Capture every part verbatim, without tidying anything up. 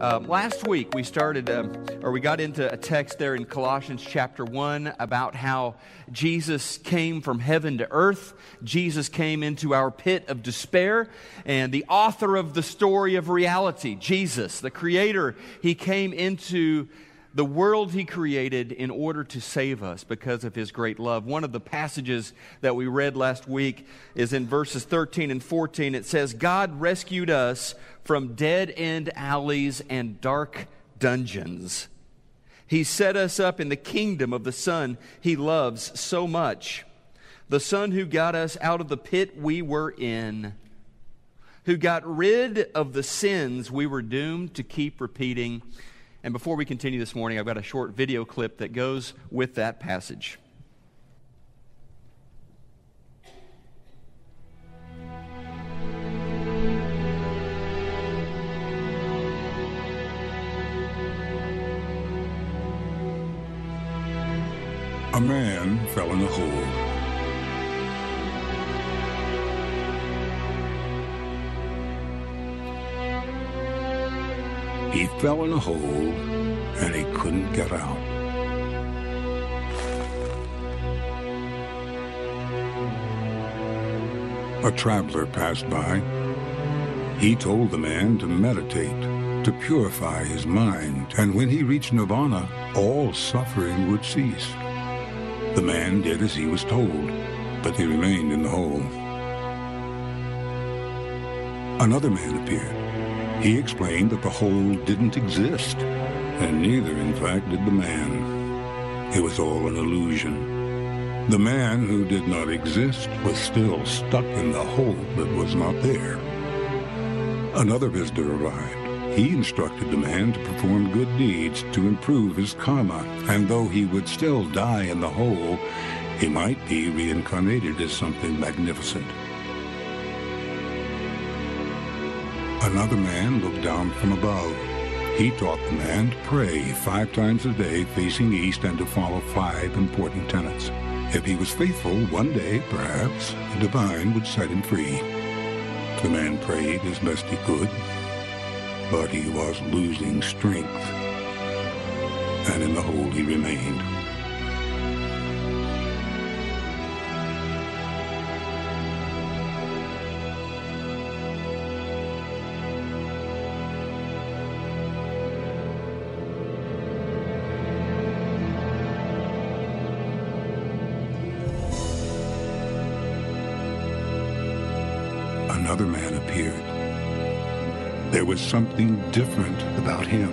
Um, last week we started, um, or we got into a text there in Colossians chapter one about how Jesus came from heaven to earth. Jesus came into our pit of despair, and the author of the story of reality, Jesus, the Creator, He came into the world He created in order to save us because of His great love. One of the passages that we read last week is in verses thirteen and fourteen. It says, God rescued us from dead-end alleys and dark dungeons. He set us up in the kingdom of the Son He loves so much. The Son who got us out of the pit we were in, who got rid of the sins we were doomed to keep repeating. And before we continue this morning, I've got a short video clip that goes with that passage. A man fell in a hole. He fell in a hole and he couldn't get out. A traveler passed by. He told the man to meditate, to purify his mind, and when he reached Nirvana, all suffering would cease. The man did as he was told, but he remained in the hole. Another man appeared. He explained that the hole didn't exist, and neither, in fact, did the man. It was all an illusion. The man who did not exist was still stuck in the hole that was not there. Another visitor arrived. He instructed the man to perform good deeds to improve his karma, and though he would still die in the hole, he might be reincarnated as something magnificent. Another man looked down from above. He taught the man to pray five times a day facing east and to follow five important tenets. If he was faithful, one day, perhaps, the divine would set him free. The man prayed as best he could, but he was losing strength, and in the hole he remained. Another man appeared. There was something different about him.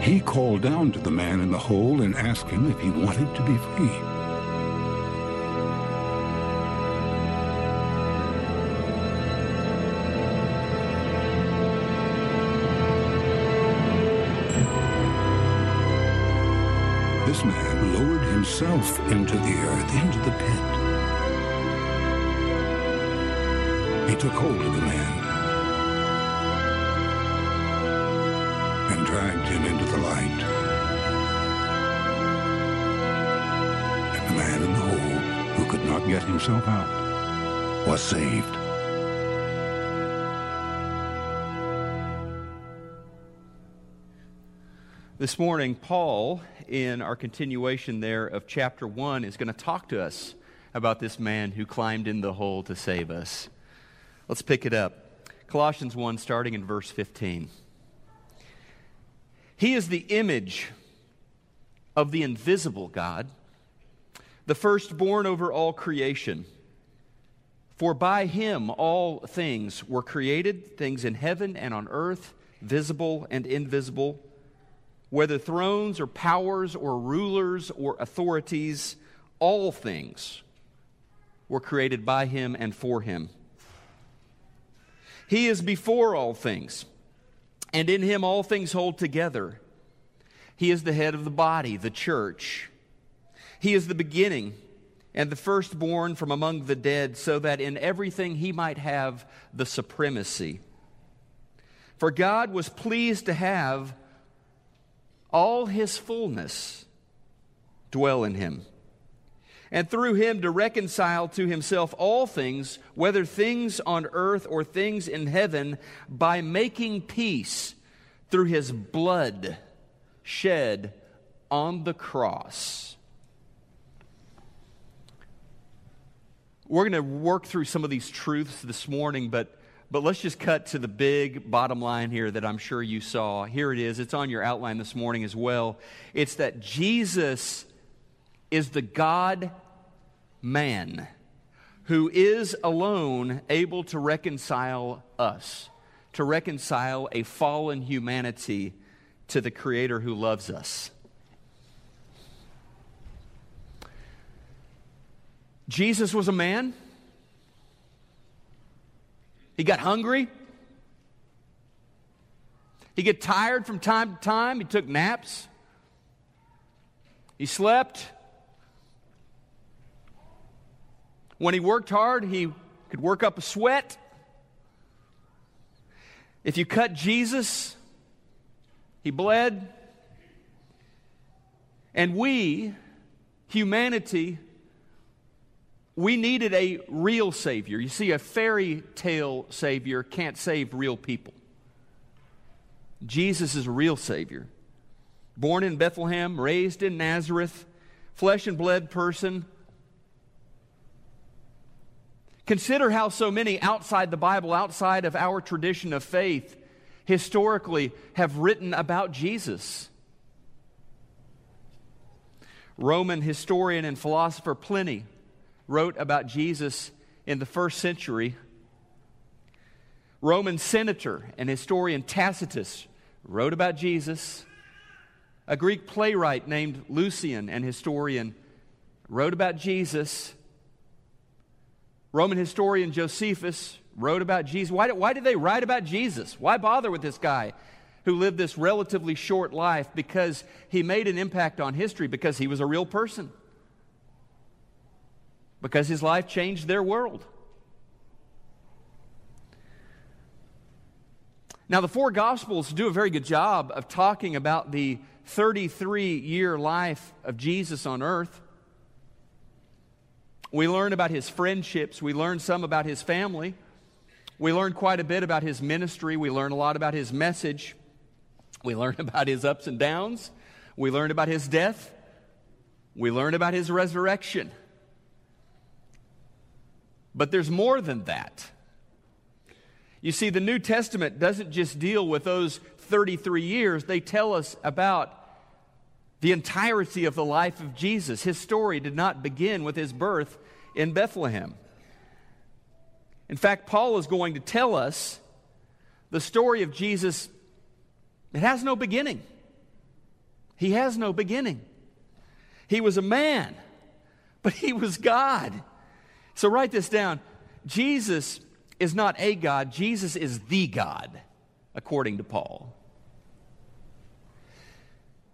He called down to the man in the hole and asked him if he wanted to be free. This man lowered himself into the earth, into the pit. He took hold of the man and dragged him into the light. And the man in the hole, who could not get himself out, was saved. This morning, Paul, in our continuation there of chapter one, is going to talk to us about this man who climbed in the hole to save us. Let's pick it up. Colossians one, starting in verse fifteen. He is the image of the invisible God, the firstborn over all creation. For by Him all things were created, things in heaven and on earth, visible and invisible, whether thrones or powers or rulers or authorities, all things were created by Him and for Him. He is before all things, and in Him all things hold together. He is the head of the body, the church. He is the beginning and the firstborn from among the dead, so that in everything He might have the supremacy. For God was pleased to have all His fullness dwell in Him, and through Him to reconcile to Himself all things, whether things on earth or things in heaven, by making peace through his blood shed on the cross. We're going to work through some of these truths this morning, but but let's just cut to the big bottom line here that I'm sure you saw. Here it is. It's on your outline this morning as well. It's that Jesus is the God-man who is alone able to reconcile us, to reconcile a fallen humanity to the Creator who loves us. Jesus was a man. He got hungry. He got tired from time to time. He took naps. He slept. When he worked hard, he could work up a sweat. If you cut Jesus, he bled. And we, humanity, we needed a real Savior. You see, a fairy tale Savior can't save real people. Jesus is a real Savior. Born in Bethlehem, raised in Nazareth, flesh and blood person. Consider how so many outside the Bible, outside of our tradition of faith, historically have written about Jesus. Roman historian and philosopher Pliny wrote about Jesus in the first century. Roman senator and historian Tacitus wrote about Jesus. A Greek playwright named Lucian and historian wrote about Jesus. Roman historian Josephus wrote about Jesus. Why did, why did they write about Jesus? Why bother with this guy who lived this relatively short life? Because he made an impact on history, because he was a real person. Because his life changed their world. Now, the four Gospels do a very good job of talking about the thirty-three year life of Jesus on earth. We learn about his friendships. We learn some about his family. We learn quite a bit about his ministry. We learn a lot about his message. We learn about his ups and downs. We learn about his death. We learn about his resurrection. But there's more than that. You see, the New Testament doesn't just deal with those thirty-three years. They tell us about the entirety of the life of Jesus. His story did not begin with his birth in Bethlehem. In fact, Paul is going to tell us the story of Jesus, it has no beginning. He has no beginning. He was a man, but he was God. So write this down. Jesus is not a God. Jesus is the God, according to Paul.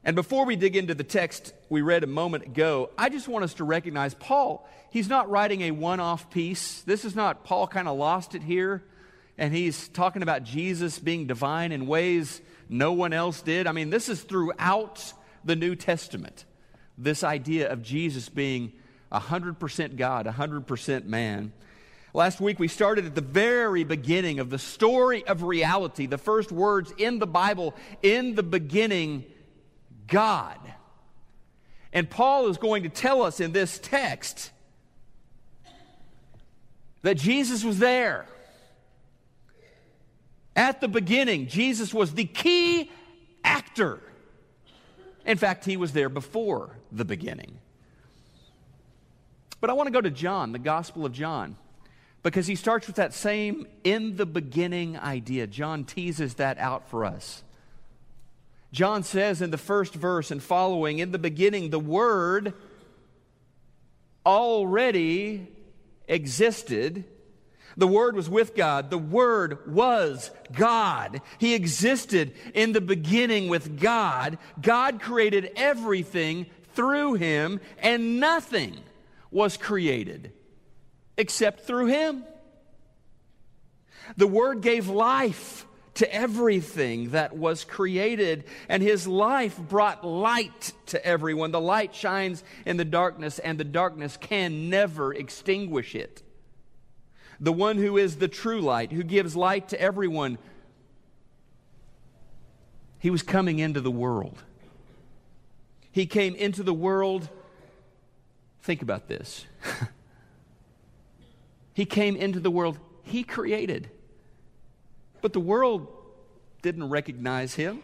And before we dig into the text we read a moment ago, I just want us to recognize Paul, he's not writing a one-off piece. This is not Paul kind of lost it here, and he's talking about Jesus being divine in ways no one else did. I mean, this is throughout the New Testament, this idea of Jesus being one hundred percent God, one hundred percent man. Last week we started at the very beginning of the story of reality, the first words in the Bible, in the beginning, God. And Paul is going to tell us in this text that Jesus was there. At the beginning, Jesus was the key actor. In fact, he was there before the beginning. But I want to go to John, the Gospel of John, because he starts with that same in the beginning idea. John teases that out for us. John says in the first verse and following, in the beginning, the Word already existed. The Word was with God. The Word was God. He existed in the beginning with God. God created everything through him, and nothing was created except through him. The Word gave life to everything that was created, and his life brought light to everyone. The light shines in the darkness, and the darkness can never extinguish it. The one who is the true light, who gives light to everyone, He was coming into the world. He came into the world. Think about this. He came into the world he created. But the world didn't recognize him.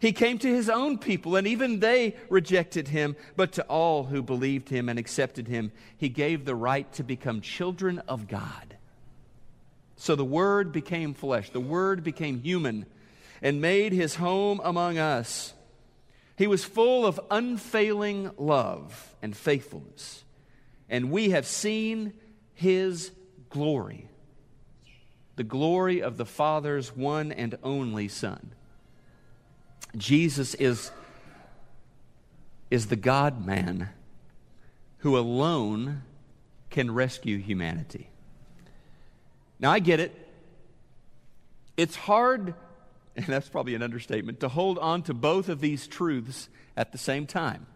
He came to his own people, and even they rejected him. But to all who believed him and accepted him, he gave the right to become children of God. So the Word became flesh. The Word became human and made his home among us. He was full of unfailing love and faithfulness, and we have seen his glory, the glory of the Father's one and only Son. Jesus is, is the God-man who alone can rescue humanity. Now, I get it. It's hard, and that's probably an understatement, to hold on to both of these truths at the same time.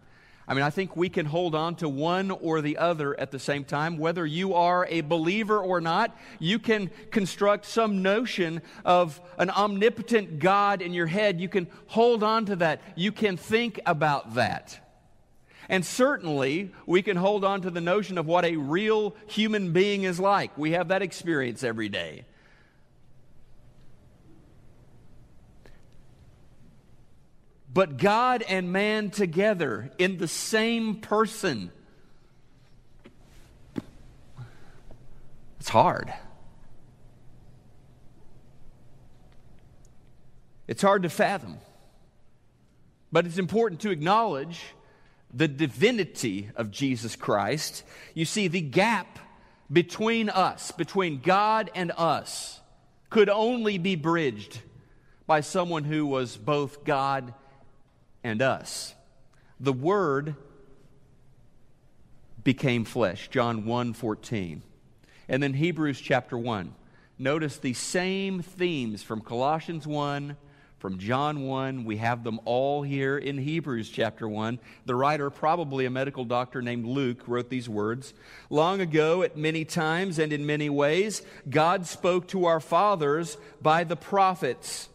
I mean, I think we can hold on to one or the other at the same time. Whether you are a believer or not, you can construct some notion of an omnipotent God in your head. You can hold on to that. You can think about that. And certainly, we can hold on to the notion of what a real human being is like. We have that experience every day. But God and man together in the same person, it's hard. It's hard to fathom. But it's important to acknowledge the divinity of Jesus Christ. You see, the gap between us, between God and us, could only be bridged by someone who was both God and And us. The Word became flesh, John one fourteen. And then Hebrews chapter one. Notice the same themes from Colossians one, from John one. We have them all here in Hebrews chapter one. The writer, probably a medical doctor named Luke, wrote these words. Long ago, at many times and in many ways, God spoke to our fathers by the prophets.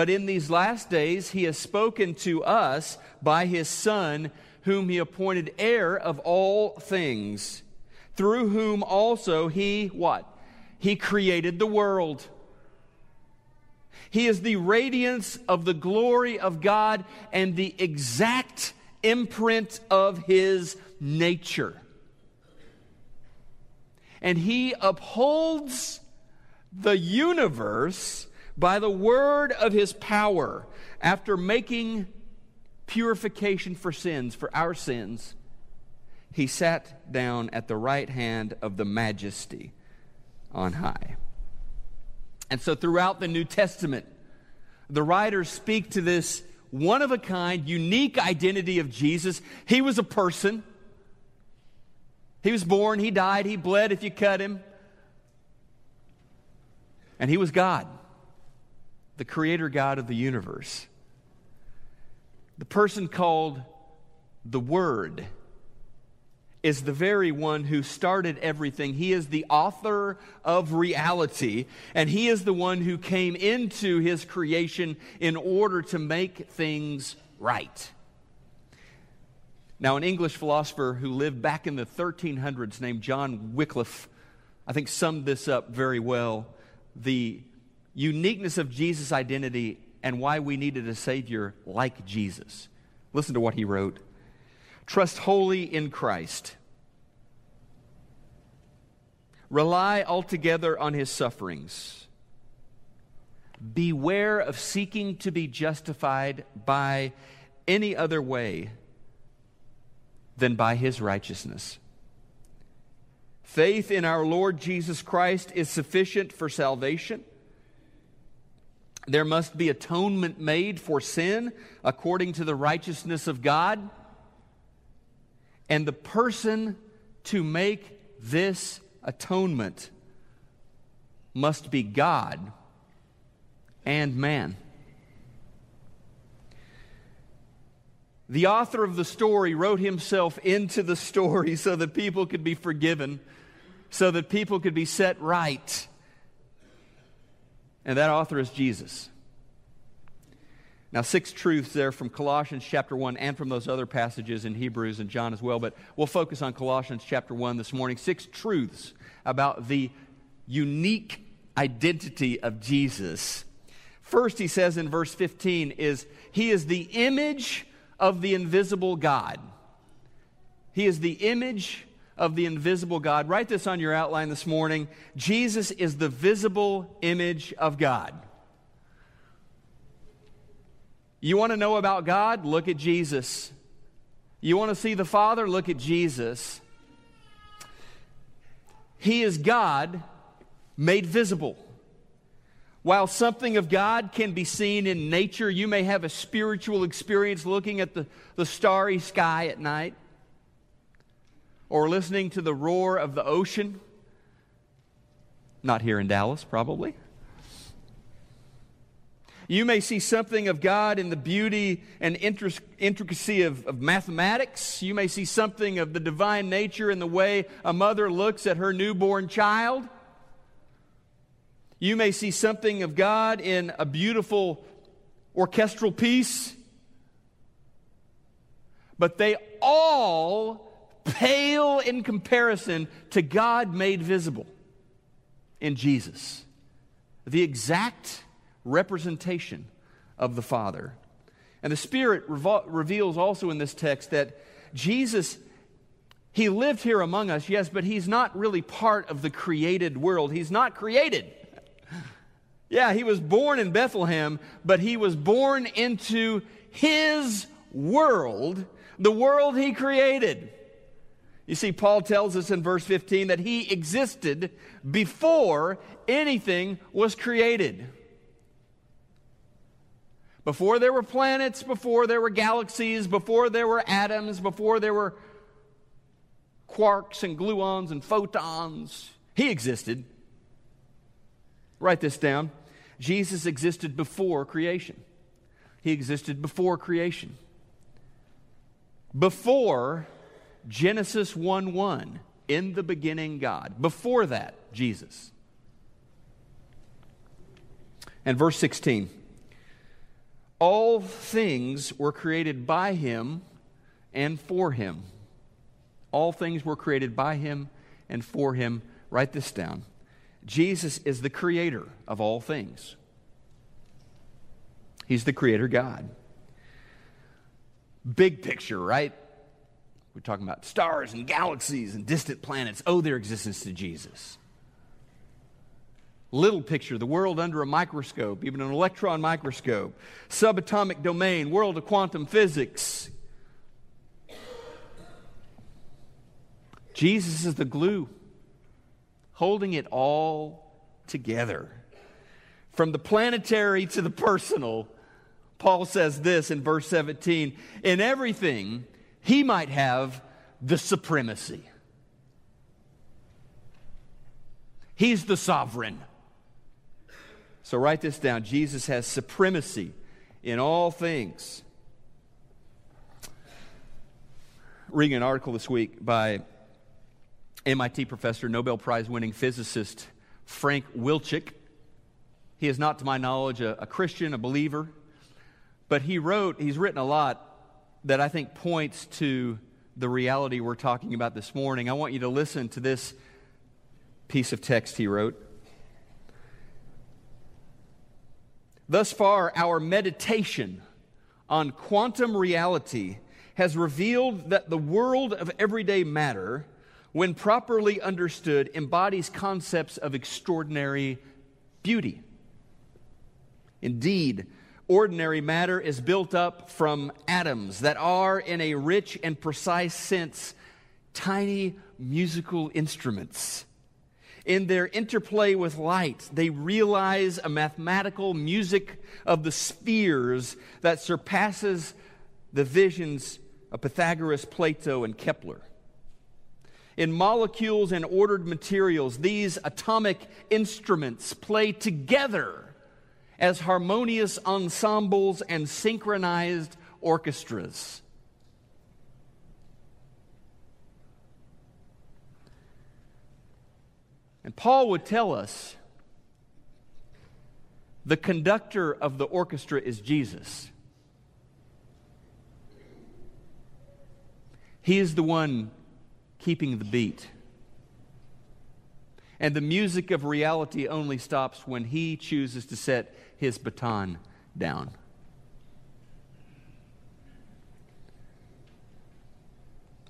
But in these last days, he has spoken to us by his Son, whom he appointed heir of all things, through whom also he, what? He created the world. He is the radiance of the glory of God and the exact imprint of his nature. And he upholds the universe by the word of his power, after making purification for sins, for our sins, he sat down at the right hand of the majesty on high. And so throughout the New Testament, the writers speak to this one-of-a-kind, unique identity of Jesus. He was a person. He was born, he died, he bled if you cut him. And he was God, the creator God of the universe. The person called the Word is the very one who started everything. He is the author of reality, and he is the one who came into his creation in order to make things right. Now, an English philosopher who lived back in the thirteen hundreds named John Wycliffe, I think, summed this up very well. The uniqueness of Jesus' identity and why we needed a Savior like Jesus. Listen to what he wrote. Trust wholly in Christ. Rely altogether on his sufferings. Beware of seeking to be justified by any other way than by his righteousness. Faith in our Lord Jesus Christ is sufficient for salvation. There must be atonement made for sin according to the righteousness of God. And the person to make this atonement must be God and man. The author of the story wrote himself into the story so that people could be forgiven, so that people could be set right. And that author is Jesus. Now, six truths there from Colossians chapter one and from those other passages in Hebrews and John as well, but we'll focus on Colossians chapter one this morning. Six truths about the unique identity of Jesus. First, he says in verse fifteen, is he is the image of the invisible God. He is the image of the invisible God. Write this on your outline this morning. Jesus is the visible image of God. You want to know about God? Look at Jesus. You want to see the Father? Look at Jesus. He is God made visible. While something of God can be seen in nature, you may have a spiritual experience looking at the, the starry sky at night or listening to the roar of the ocean. Not here in Dallas, probably. You may see something of God in the beauty and intric- intricacy of, of mathematics. You may see something of the divine nature in the way a mother looks at her newborn child. You may see something of God in a beautiful orchestral piece. But they all pale in comparison to God made visible in Jesus, the exact representation of the Father. And the Spirit revol- reveals also in this text that Jesus, he lived here among us, yes, but he's not really part of the created world. He's not created. Yeah, he was born in Bethlehem, but he was born into his world, the world he created. You see, Paul tells us in verse fifteen that he existed before anything was created. Before there were planets, before there were galaxies, before there were atoms, before there were quarks and gluons and photons, he existed. Write this down. Jesus existed before creation. He existed before creation. Before Genesis one one, in the beginning God. Before that, Jesus. And verse sixteen. All things were created by him and for him. All things were created by him and for him. Write this down. Jesus is the creator of all things. He's the creator God. Big picture, right? We're talking about stars and galaxies and distant planets. Owe their existence to Jesus. Little picture, the world under a microscope, even an electron microscope, subatomic domain, world of quantum physics. Jesus is the glue, holding it all together. From the planetary to the personal, Paul says this in verse seventeen, in everything he might have the supremacy. He's the sovereign. So write this down. Jesus has supremacy in all things. Reading an article this week by M I T professor, Nobel Prize-winning physicist Frank Wilczek. He is not, to my knowledge, a, a Christian, a believer, but he wrote, he's written a lot that I think points to the reality we're talking about this morning. I want you to listen to this piece of text he wrote. Thus far, our meditation on quantum reality has revealed that the world of everyday matter, when properly understood, embodies concepts of extraordinary beauty. Indeed, ordinary matter is built up from atoms that are, in a rich and precise sense, tiny musical instruments. In their interplay with light, they realize a mathematical music of the spheres that surpasses the visions of Pythagoras, Plato, and Kepler. In molecules and ordered materials, these atomic instruments play together as harmonious ensembles and synchronized orchestras. And Paul would tell us the conductor of the orchestra is Jesus. He is the one keeping the beat. And the music of reality only stops when he chooses to set his baton down.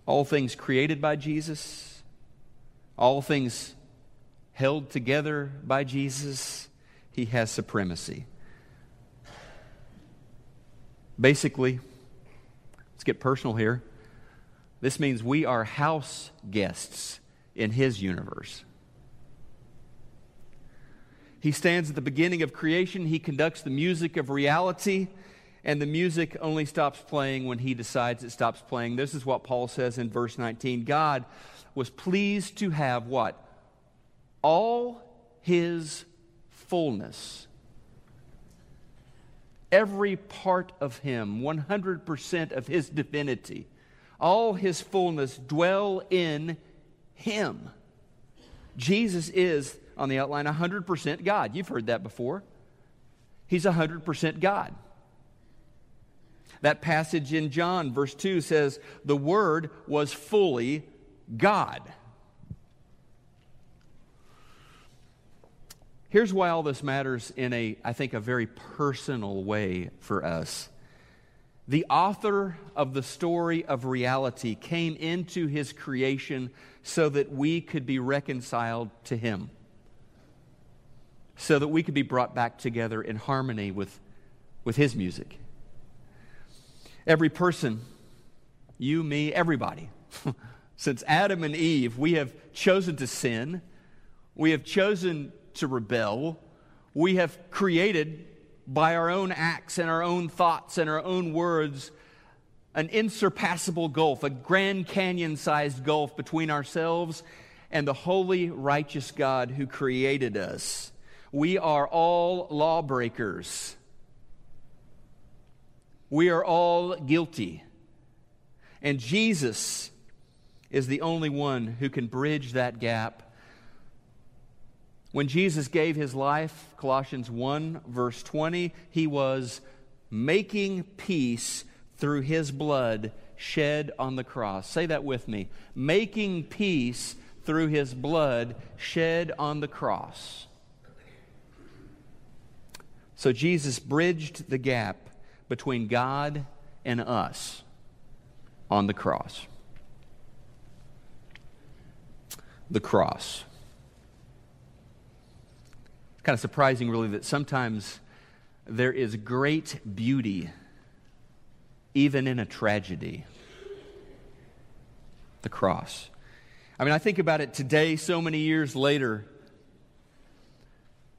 All things created by Jesus, all things held together by Jesus, he has supremacy. Basically, let's get personal here. This means we are house guests in his universe. He stands at the beginning of creation. He conducts the music of reality, and the music only stops playing when he decides it stops playing. This is what Paul says in verse nineteen. God was pleased to have what? All his fullness. Every part of him, one hundred percent of his divinity, all his fullness dwell in him. Jesus is, on the outline, one hundred percent God. You've heard that before. He's one hundred percent God. That passage in John, verse two, says, the Word was fully God. Here's why all this matters in a, I think, a very personal way for us. The author of the story of reality came into his creation so that we could be reconciled to him, so that we could be brought back together in harmony with, with his music. Every person, you, me, everybody, since Adam and Eve, we have chosen to sin, we have chosen to rebel, we have created by our own acts and our own thoughts and our own words an insurpassable gulf, a Grand Canyon-sized gulf between ourselves and the holy, righteous God who created us. We are all lawbreakers. We are all guilty. And Jesus is the only one who can bridge that gap. When Jesus gave his life, Colossians one, verse twenty, he was making peace through his blood shed on the cross. Say that with me. Making peace through his blood shed on the cross. So Jesus bridged the gap between God and us on the cross. The cross. It's kind of surprising, really, that sometimes there is great beauty even in a tragedy. The cross. I mean, I think about it today, so many years later.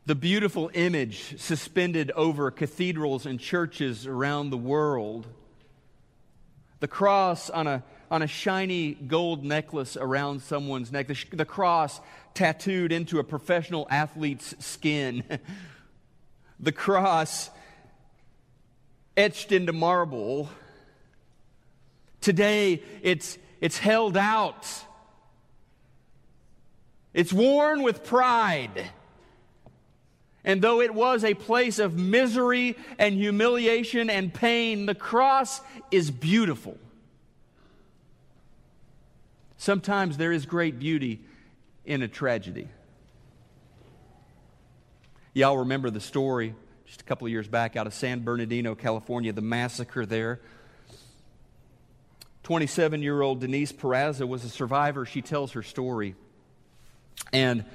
The beautiful image suspended over cathedrals and churches around the world. The cross on a, on a shiny gold necklace around someone's neck. The, sh- the cross tattooed into a professional athlete's skin. The cross etched into marble. Today, it's, it's held out. It's worn with pride. And though it was a place of misery and humiliation and pain, the cross is beautiful. Sometimes there is great beauty in a tragedy. Y'all remember the story just a couple of years back out of San Bernardino, California, the massacre there. twenty-seven-year-old Denise Peraza was a survivor. She tells her story. And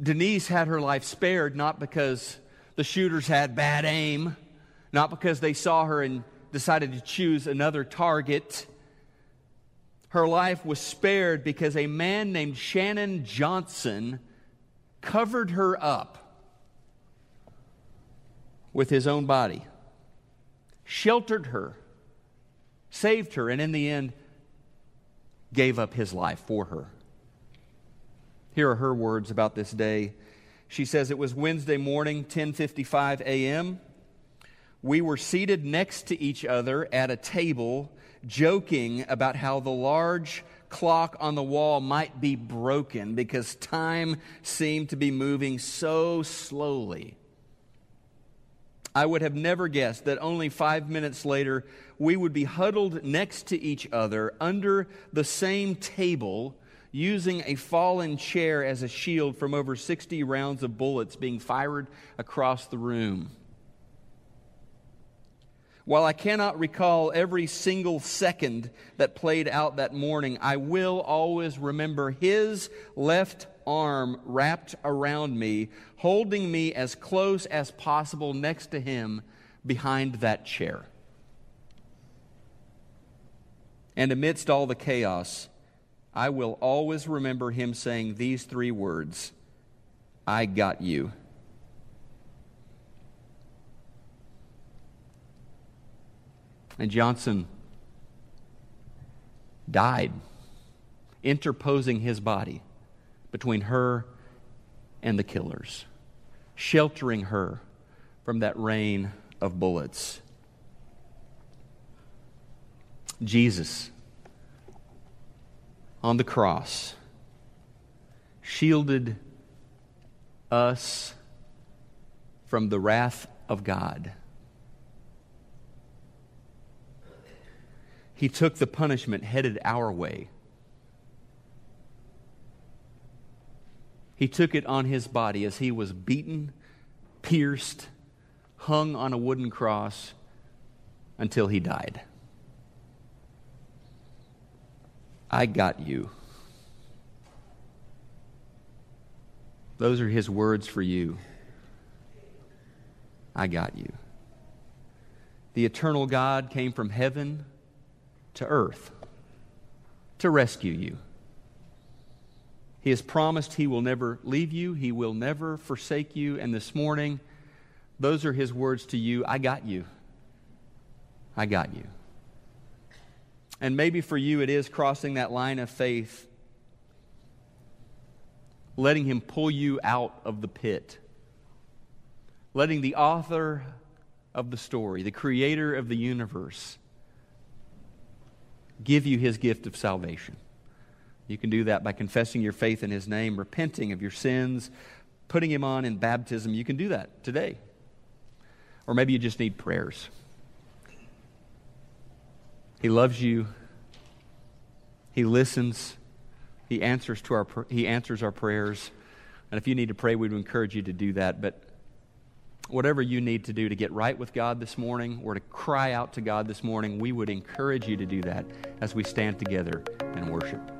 Denise had her life spared not because the shooters had bad aim, not because they saw her and decided to choose another target. Her life was spared because a man named Shannon Johnson covered her up with his own body, sheltered her, saved her, and in the end gave up his life for her. Here are her words about this day. She says, it was Wednesday morning, ten fifty-five a.m. We were seated next to each other at a table, joking about how the large clock on the wall might be broken because time seemed to be moving so slowly. I would have never guessed that only five minutes later we would be huddled next to each other under the same table, using a fallen chair as a shield from over sixty rounds of bullets being fired across the room. While I cannot recall every single second that played out that morning, I will always remember his left arm wrapped around me, holding me as close as possible next to him behind that chair. And amidst all the chaos, I will always remember him saying these three words, "I got you." And Johnson died, interposing his body between her and the killers, sheltering her from that rain of bullets. Jesus, on the cross, shielded us from the wrath of God. He took the punishment headed our way. He took it on his body as he was beaten, pierced, hung on a wooden cross until he died. I got you. Those are his words for you. I got you. The eternal God came from heaven to earth to rescue you. He has promised he will never leave you. He will never forsake you. And this morning, those are his words to you. I got you. I got you. And maybe for you it is crossing that line of faith, letting him pull you out of the pit, letting the author of the story, the creator of the universe, give you his gift of salvation. You can do that by confessing your faith in his name, repenting of your sins, putting him on in baptism. You can do that today. Or maybe you just need prayers. He loves you. He listens. He answers to our he answers our prayers. And if you need to pray, we'd encourage you to do that. But whatever you need to do to get right with God this morning or to cry out to God this morning, we would encourage you to do that as we stand together and worship.